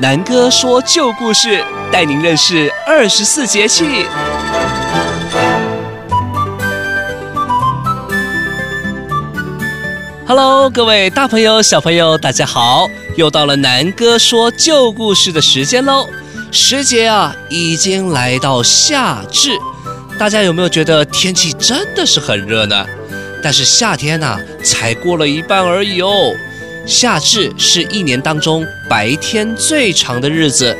南哥说旧故事，带您认识24节气。Hello， 各位大朋友、小朋友，大家好！又到了南哥说旧故事的时间喽。时节啊，已经来到夏至，大家有没有觉得天气真的是很热呢？但是夏天啊，才过了一半而已哦。夏至是一年当中白天最长的日子，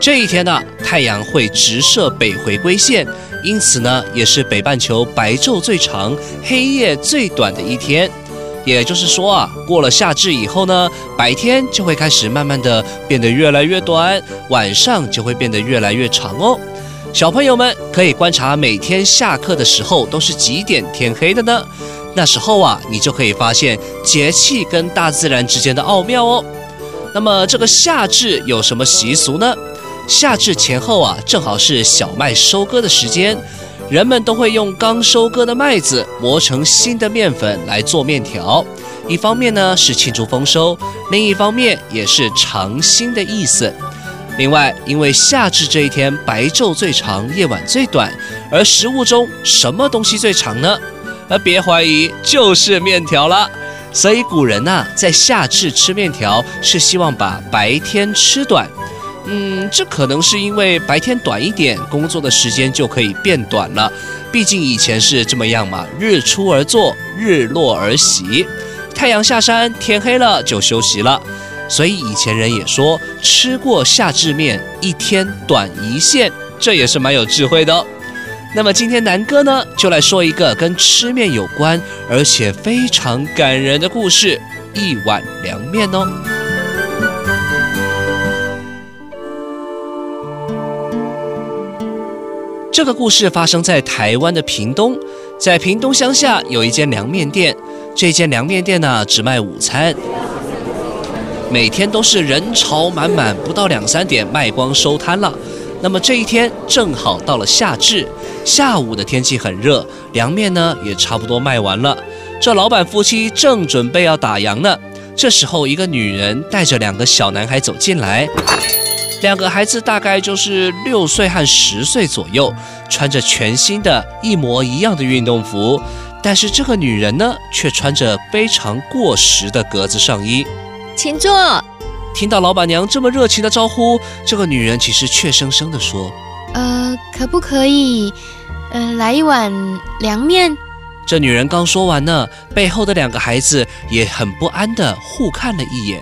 这一天呢，太阳会直射北回归线，因此呢，也是北半球白昼最长、黑夜最短的一天。也就是说啊，过了夏至以后呢，白天就会开始慢慢的变得越来越短，晚上就会变得越来越长哦。小朋友们可以观察每天下课的时候都是几点天黑的呢？那时候啊，你就可以发现节气跟大自然之间的奥妙哦。那么这个夏至有什么习俗呢？夏至前后啊，正好是小麦收割的时间。人们都会用刚收割的麦子磨成新的面粉来做面条，一方面呢是庆祝丰收，另一方面也是尝新的意思。另外，因为夏至这一天白昼最长，夜晚最短，而食物中什么东西最长呢？而别怀疑，就是面条了。所以古人啊，在夏至吃面条是希望把白天吃短。这可能是因为白天短一点，工作的时间就可以变短了。毕竟以前是这么样嘛，日出而作，日落而息，太阳下山，天黑了就休息了。所以以前人也说，吃过夏至面，一天短一线，这也是蛮有智慧的哦。那么今天南哥呢，就来说一个跟吃面有关，而且非常感人的故事——一碗凉面哦。这个故事发生在台湾的屏东，在屏东乡下有一间凉面店，这间凉面店呢，只卖午餐，每天都是人潮满满，不到2、3点卖光收摊了。那么这一天正好到了夏至，下午的天气很热，凉面呢也差不多卖完了。这老板夫妻正准备要打烊呢，这时候一个女人带着两个小男孩走进来。两个孩子大概就是6岁和10岁左右，穿着全新的一模一样的运动服，但是这个女人呢，却穿着非常过时的格子上衣。请坐。听到老板娘这么热情的招呼，这个女人其实怯生生地说：可不可以，来一碗凉面？这女人刚说完呢，背后的两个孩子也很不安地互看了一眼。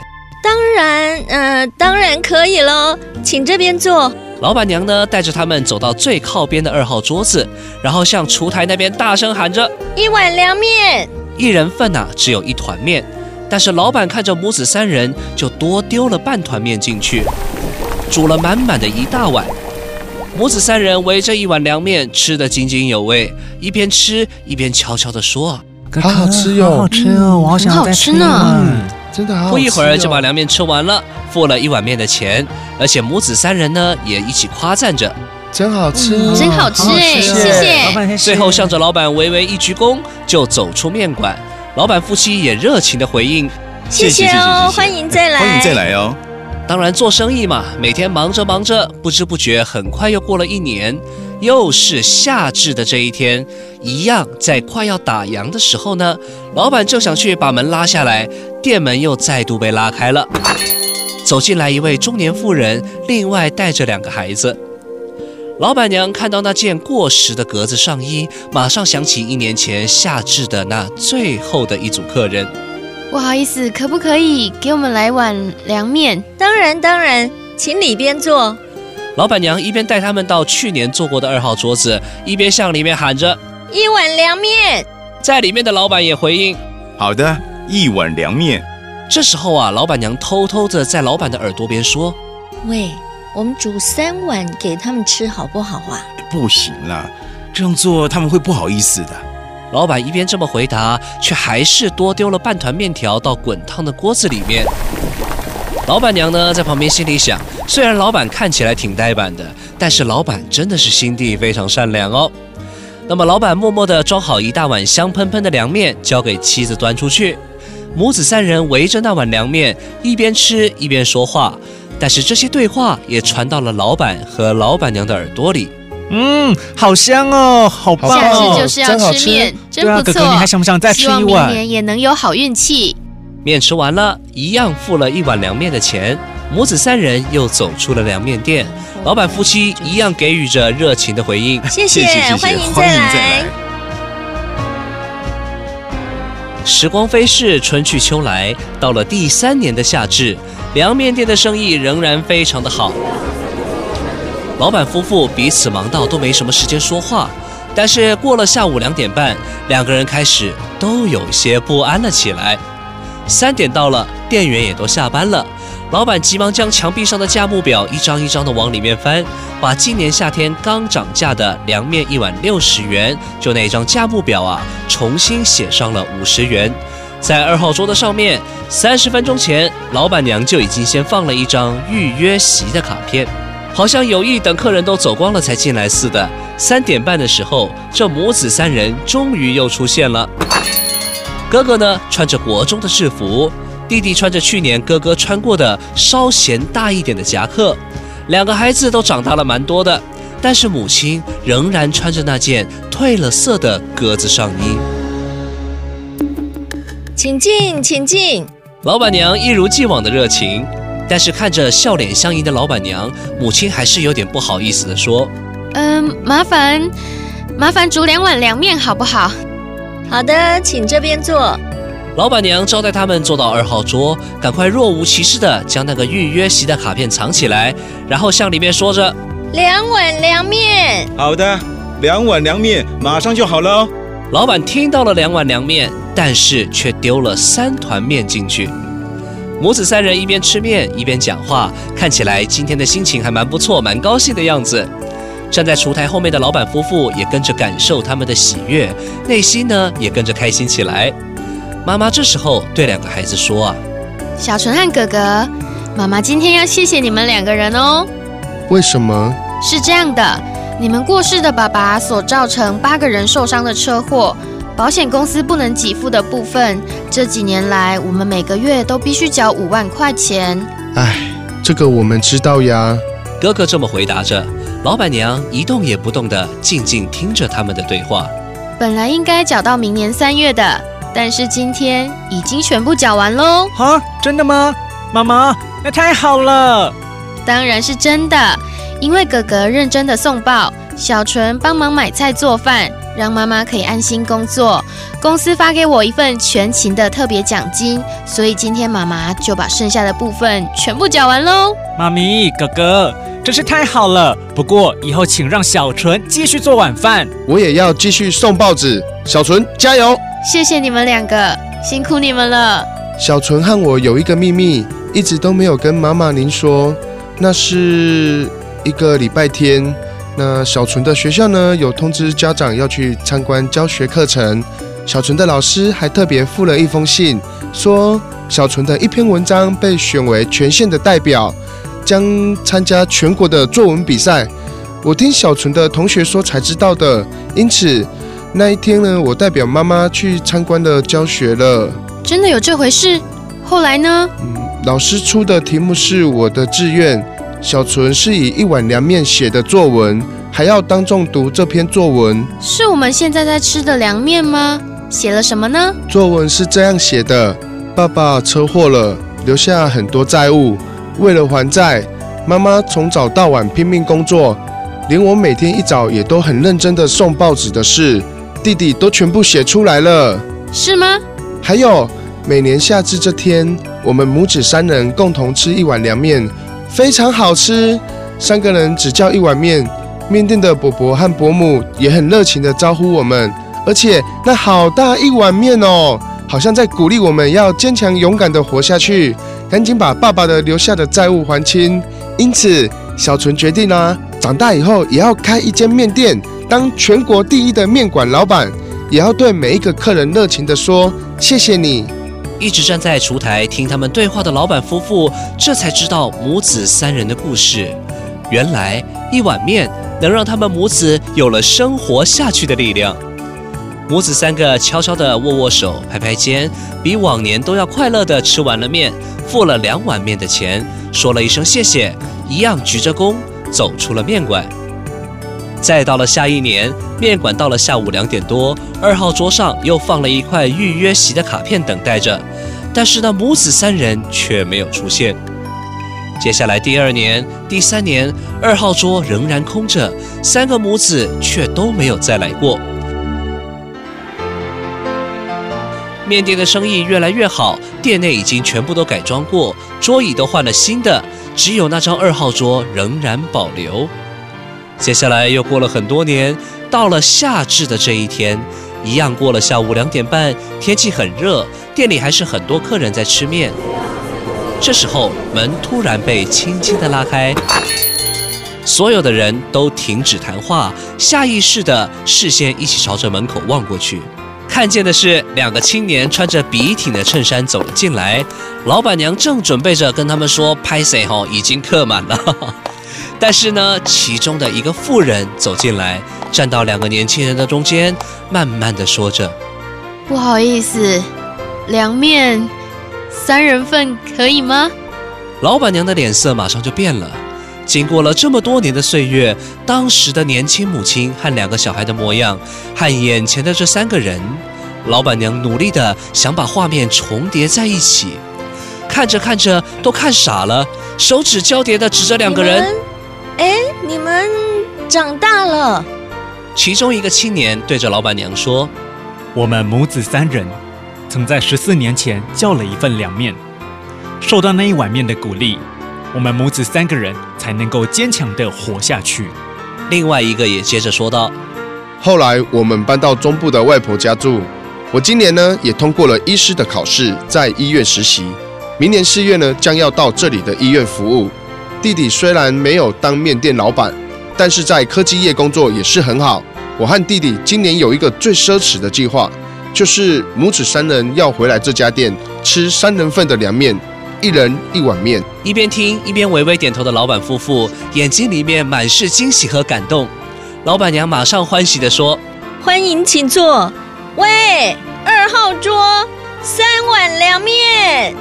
当然可以喽，请这边坐。老板娘呢，带着他们走到最靠边的2号桌子，然后向厨台那边大声喊着：一碗凉面。一人份啊，只有1团面，但是老板看着母子3人，就多丢了半团面进去，煮了满满的1大碗。母子3人围着一碗凉面吃得津津有味，一边吃一边悄悄地说：好好吃哟，好好吃哦，我好想再吃呢。不一会儿就把凉面吃完了，付了1碗面的钱，而且母子3人呢也一起夸赞着：真好吃，真好吃哎，谢谢。最后向着老板微微一鞠躬，就走出面馆。老板夫妻也热情的回应：谢谢哦，欢迎再来，欢迎再来哦。当然做生意嘛，每天忙着，不知不觉很快又过了1年，又是夏至的这一天，一样在快要打烊的时候呢，老板正想去把门拉下来，店门又再度被拉开了。走进来一位中年妇人，另外带着2个孩子。老板娘看到那件过时的格子上衣，马上想起1年前夏至的那最后的一组客人。不好意思，可不可以给我们来碗凉面？当然，请里边坐。老板娘一边带他们到去年坐过的2号桌子，一边向里面喊着：一碗凉面。在里面的老板也回应：好的，一碗凉面。这时候啊，老板娘偷偷的在老板的耳朵边说：喂，我们煮3碗给他们吃好不好啊？不行啦，这样做他们会不好意思的。老板一边这么回答，却还是多丢了半团面条到滚烫的锅子里面。老板娘呢，在旁边心里想，虽然老板看起来挺呆板的，但是老板真的是心地非常善良哦。那么老板默默地装好一大碗香喷喷的凉面，交给妻子端出去。母子三人围着那碗凉面，一边吃一边说话。但是这些对话也传到了老板和老板娘的耳朵里。嗯，好香哦，好棒哦！下次就是要吃面，真不错。哥哥，你还想不想再吃一碗？希望明年也能有好运气。面吃完了，一样付了一碗凉面的钱。母子三人又走出了凉面店，老板夫妻一样给予着热情的回应。谢谢，欢迎再来。时光飞逝，春去秋来，到了第3年的夏至，凉面店的生意仍然非常的好。老板夫妇彼此忙到都没什么时间说话，但是过了下午2点半，两个人开始都有些不安了起来。3点到了，店员也都下班了。老板急忙将墙壁上的价目表一张一张的往里面翻，把今年夏天刚涨价的凉面一碗60元，就那张价目表啊，重新写上了50元。在2号桌的上面，30分钟前，老板娘就已经先放了一张预约席的卡片，好像有意等客人都走光了才进来似的。3点半的时候，这母子三人终于又出现了。哥哥呢，穿着国中的制服。弟弟穿着去年哥哥穿过的稍显大一点的夹克，两个孩子都长大了蛮多的，但是母亲仍然穿着那件褪了色的格子上衣。请进，请进。老板娘一如既往的热情，但是看着笑脸相迎的老板娘，母亲还是有点不好意思的说：“麻烦煮2碗凉面好不好？”“好的，请这边坐。”老板娘招待他们坐到2号桌，赶快若无其事地将那个预约席的卡片藏起来，然后向里面说着：“2碗凉面。”“好的，2碗凉面，马上就好了哦。”老板听到了2碗凉面，但是却丢了3团面进去。母子三人一边吃面一边讲话，看起来今天的心情还蛮不错，蛮高兴的样子。站在厨台后面的老板夫妇也跟着感受他们的喜悦，内心呢也跟着开心起来。妈妈这时候对2个孩子说：“啊，小纯和哥哥，妈妈今天要谢谢你们2个人哦。”“为什么？”“是这样的，你们过世的爸爸所造成8个人受伤的车祸，保险公司不能给付的部分，这几年来我们每个月都必须缴5万块钱。”“哎，这个我们知道呀。”哥哥这么回答着。老板娘一动也不动的静静听着他们的对话。“本来应该缴到明年3月的。”“但是今天已经全部缴完喽。”“啊，真的吗？妈妈，那太好了。”“当然是真的，因为哥哥认真的送报，小纯帮忙买菜做饭，让妈妈可以安心工作，公司发给我一份全勤的特别奖金，所以今天妈妈就把剩下的部分全部缴完喽。”“妈咪，哥哥，真是太好了，不过以后请让小纯继续做晚饭。”“我也要继续送报纸，小纯加油。”“谢谢你们2个，辛苦你们了。”“小纯和我有一个秘密，一直都没有跟妈妈您说，那是1个礼拜天。那小纯的学校呢，有通知家长要去参观教学课程，小纯的老师还特别附了一封信，说小纯的一篇文章被选为全县的代表，将参加全国的作文比赛。我听小纯的同学说才知道的，因此那一天呢，我代表妈妈去参观了教学了。”“真的有这回事？后来呢？”“老师出的题目是我的志愿，小纯是以1碗凉面写的作文，还要当众读这篇作文。”“是我们现在在吃的凉面吗？写了什么呢？”“作文是这样写的：爸爸车祸了，留下很多债务，为了还债，妈妈从早到晚拼命工作，连我每天一早也都很认真的送报纸的事，弟弟都全部写出来了。”“是吗？”“还有，每年夏至这天，我们母子3人共同吃1碗凉面，非常好吃。3个人只叫1碗面，面店的伯伯和伯母也很热情的招呼我们，而且那好大1碗面哦，好像在鼓励我们要坚强勇敢的活下去，赶紧把爸爸的留下的债务还清。因此，小纯决定啦，长大以后也要开一间面店，当全国第1的面馆老板，也要对每一个客人热情地说谢谢你。”一直站在厨台听他们对话的老板夫妇，这才知道母子3人的故事。原来1碗面能让他们母子有了生活下去的力量。母子三个悄悄地握握手，拍拍肩，比往年都要快乐地吃完了面，付了2碗面的钱，说了一声谢谢，一样鞠着躬走出了面馆。再到了下一年，面馆到了下午2点多，2号桌上又放了一块预约席的卡片等待着，但是那母子三人却没有出现。接下来第2年、第3年，2号桌仍然空着，3个母子却都没有再来过。面店的生意越来越好，店内已经全部都改装过，桌椅都换了新的，只有那张2号桌仍然保留。接下来又过了很多年，到了夏至的这一天，一样过了下午2点半，天气很热，店里还是很多客人在吃面。这时候门突然被轻轻地拉开，所有的人都停止谈话，下意识的视线一起朝着门口望过去。看见的是2个青年穿着笔挺的衬衫走了进来，老板娘正准备着跟他们说拍谁吼，已经客满了。但是呢，其中的一个妇人走进来，站到2个年轻人的中间，慢慢的说着：“不好意思，2面3人份可以吗？”老板娘的脸色马上就变了。经过了这么多年的岁月，当时的年轻母亲和2个小孩的模样，和眼前的这3个人，老板娘努力的想把画面重叠在一起，看着看着都看傻了，手指交叠的指着2个人：“你们长大了。”其中一个青年对着老板娘说：“我们母子3人，曾在14年前叫了一份2面，受到那一碗面的鼓励。”我们母子3个人才能够坚强地活下去。另外一个也接着说道：“后来我们搬到中部的外婆家住。我今年呢也通过了医师的考试，在医院实习。明年4月呢将要到这里的医院服务。弟弟虽然没有当面店老板，但是在科技业工作也是很好。我和弟弟今年有一个最奢侈的计划，就是母子3人要回来这家店吃3人份的2面。”1人1碗面。一边听一边微微点头的老板夫妇，眼睛里面满是惊喜和感动。老板娘马上欢喜地说：“欢迎，请坐。喂，2号桌，3碗凉面。”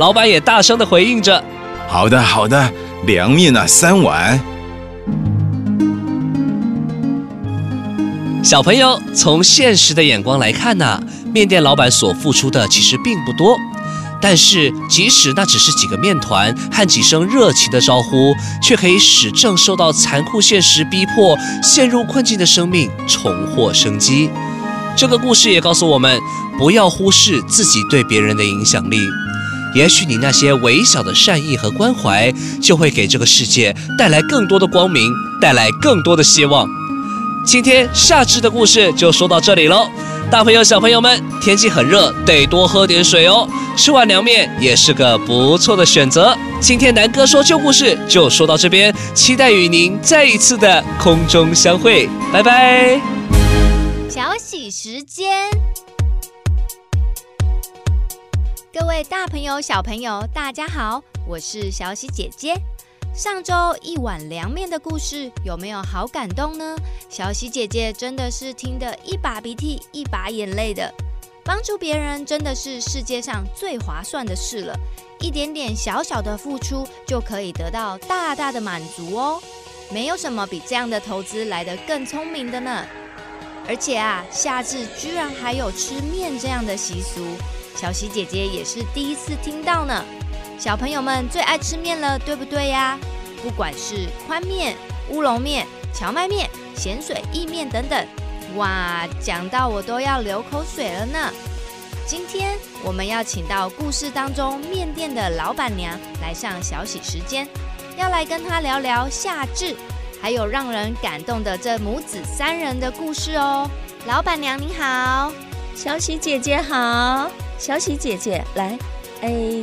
老板也大声地回应着：“好的，好的，凉面啊，3碗。”小朋友，从现实的眼光来看啊，面店老板所付出的其实并不多。但是，即使那只是几个面团和几声热情的招呼，却可以使正受到残酷现实逼迫、陷入困境的生命重获生机。这个故事也告诉我们，不要忽视自己对别人的影响力。也许你那些微小的善意和关怀，就会给这个世界带来更多的光明，带来更多的希望。今天夏至的故事就说到这里喽。大朋友、小朋友们，天气很热，得多喝点水哦。吃完凉面也是个不错的选择。今天南哥说旧故事就说到这边，期待与您再一次的空中相会，拜拜。小喜时间，各位大朋友、小朋友，大家好，我是小喜姐姐。上周1碗凉面的故事有没有好感动呢？小喜姐姐真的是听得1把鼻涕1把眼泪的，帮助别人真的是世界上最划算的事了，一点点小小的付出就可以得到大大的满足哦，没有什么比这样的投资来得更聪明的呢。而且啊，夏至居然还有吃面这样的习俗，小喜姐姐也是第一次听到呢。小朋友们最爱吃面了，对不对呀？不管是宽面、乌龙面、荞麦面、咸水意面等等，哇，讲到我都要流口水了呢。今天我们要请到故事当中面店的老板娘来上小喜时间，要来跟她聊聊夏至，还有让人感动的这母子3人的故事哦。老板娘你好。小喜姐姐好。小喜姐姐来，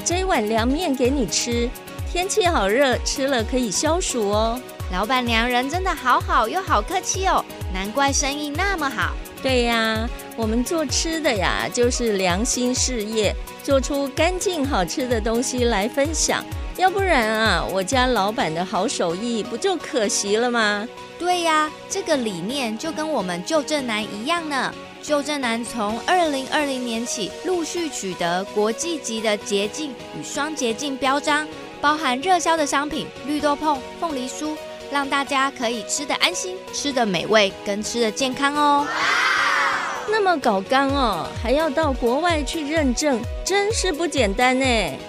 这1碗凉面给你吃，天气好热，吃了可以消暑哦。老板娘人真的好好又好客气哦，难怪生意那么好。对呀，我们做吃的呀，就是良心事业，做出干净好吃的东西来分享，要不然啊，我家老板的好手艺不就可惜了吗？对呀，这个理念就跟我们旧振南一样呢。旧振南从2020年起陆续取得国际级的洁净与双洁净标章，包含热销的商品绿豆椪、凤梨酥，让大家可以吃得安心、吃得美味跟吃得健康哦。那么搞干哦，还要到国外去认证，真是不简单呢。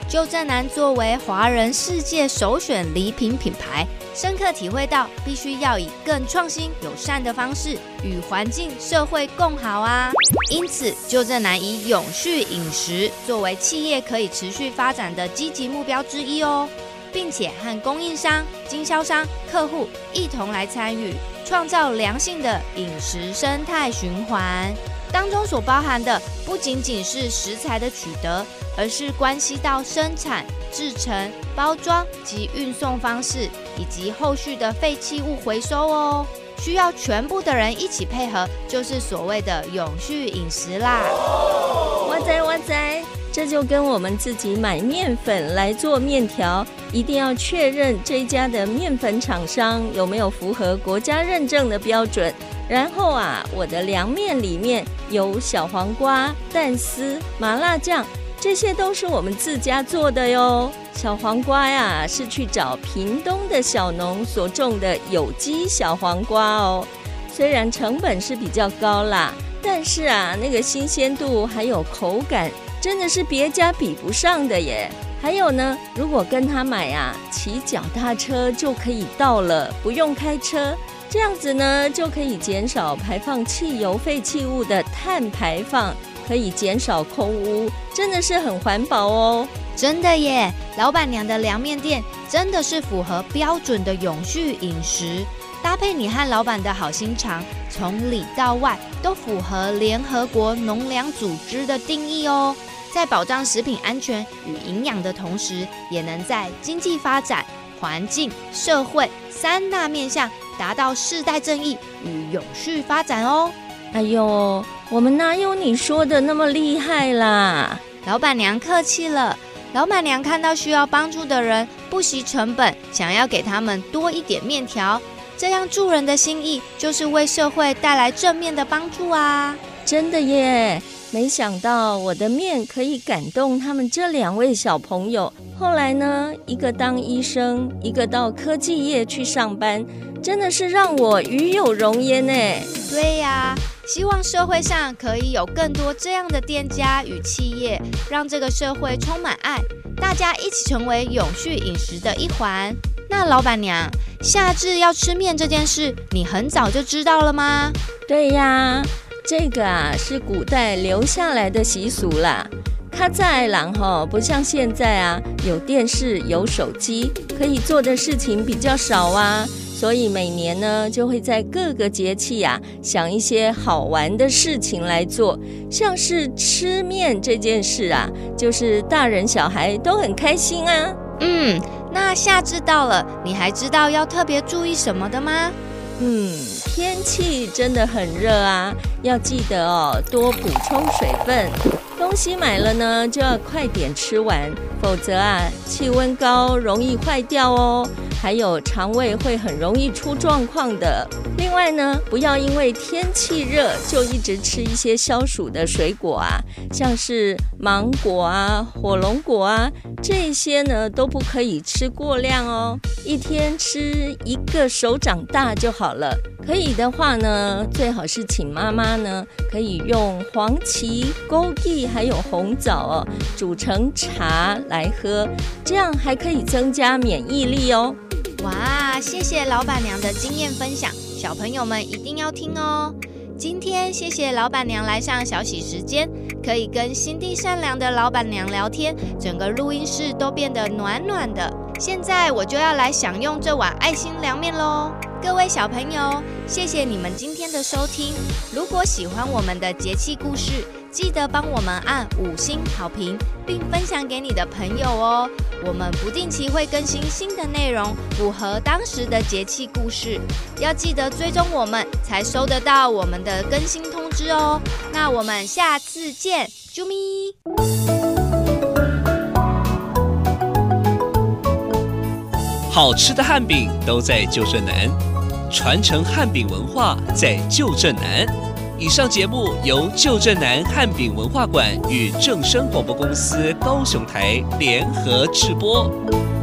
旧振南作为华人世界首选礼品品牌，深刻体会到必须要以更创新、友善的方式与环境、社会共好啊。因此，旧振南以永续饮食作为企业可以持续发展的积极目标之一哦，并且和供应商、经销商、客户一同来参与，创造良性的饮食生态循环。当中所包含的不仅仅是食材的取得，而是关系到生产、制成、包装及运送方式，以及后续的废弃物回收哦。需要全部的人一起配合，就是所谓的永续饮食啦。哇塞哇塞，这就跟我们自己买面粉来做面条，一定要确认这一家的面粉厂商有没有符合国家认证的标准。然后啊，我的凉面里面有小黄瓜、蛋丝、麻辣酱，这些都是我们自家做的哟。小黄瓜呀，是去找屏东的小农所种的有机小黄瓜哦。虽然成本是比较高啦，但是啊，那个新鲜度还有口感，真的是别家比不上的耶。还有呢，如果跟他买啊，骑脚踏车就可以到了，不用开车，这样子呢就可以减少排放汽油废弃物的碳排放，可以减少空污，真的是很环保哦。真的耶，老板娘的凉面店真的是符合标准的永续饮食，搭配你和老板的好心肠，从里到外都符合联合国农粮组织的定义哦。在保障食品安全与营养的同时，也能在经济发展、环境、社会三大面向达到世代正义与永续发展哦。哎呦，我们哪有你说的那么厉害啦？老板娘客气了。老板娘看到需要帮助的人，不惜成本，想要给他们多一点面条，这样助人的心意就是为社会带来正面的帮助啊。真的耶。没想到我的面可以感动他们这两位小朋友，后来呢，一个当医生，一个到科技业去上班，真的是让我与有荣焉呢。对呀，希望社会上可以有更多这样的店家与企业，让这个社会充满爱，大家一起成为永续饮食的一环。那老板娘，夏至要吃面这件事，你很早就知道了吗？对呀，这个啊是古代留下来的习俗啦。较早的人不像现在啊，有电视有手机，可以做的事情比较少啊，所以每年呢就会在各个节气啊想一些好玩的事情来做，像是吃面这件事啊，就是大人小孩都很开心啊。那夏至到了，你还知道要特别注意什么的吗？天气真的很热啊，要记得哦，多补充水分。东西买了呢，就要快点吃完，否则啊，气温高容易坏掉哦。还有肠胃会很容易出状况的。另外呢，不要因为天气热就一直吃一些消暑的水果啊，像是芒果啊、火龙果啊，这些呢都不可以吃过量哦。一天吃1个手掌大就好了。可以的话呢，最好是请妈妈呢可以用黄芪、枸杞还有红枣哦，煮成茶来喝，这样还可以增加免疫力哦。哇，谢谢老板娘的经验分享，小朋友们一定要听哦。今天谢谢老板娘来上小喜时间，可以跟心地善良的老板娘聊天，整个录音室都变得暖暖的。现在我就要来享用这碗爱心凉面咯。各位小朋友，谢谢你们今天的收听。如果喜欢我们的节气故事，记得帮我们按5星好评，并分享给你的朋友哦。我们不定期会更新新的内容，符合当时的节气故事，要记得追踪我们，才收得到我们的更新通知哦。那我们下次见，啾咪。好吃的汉饼都在旧振南，传承汉饼文化在旧振南。以上节目由旧振南汉饼文化馆与正声广播公司高雄台联合制播。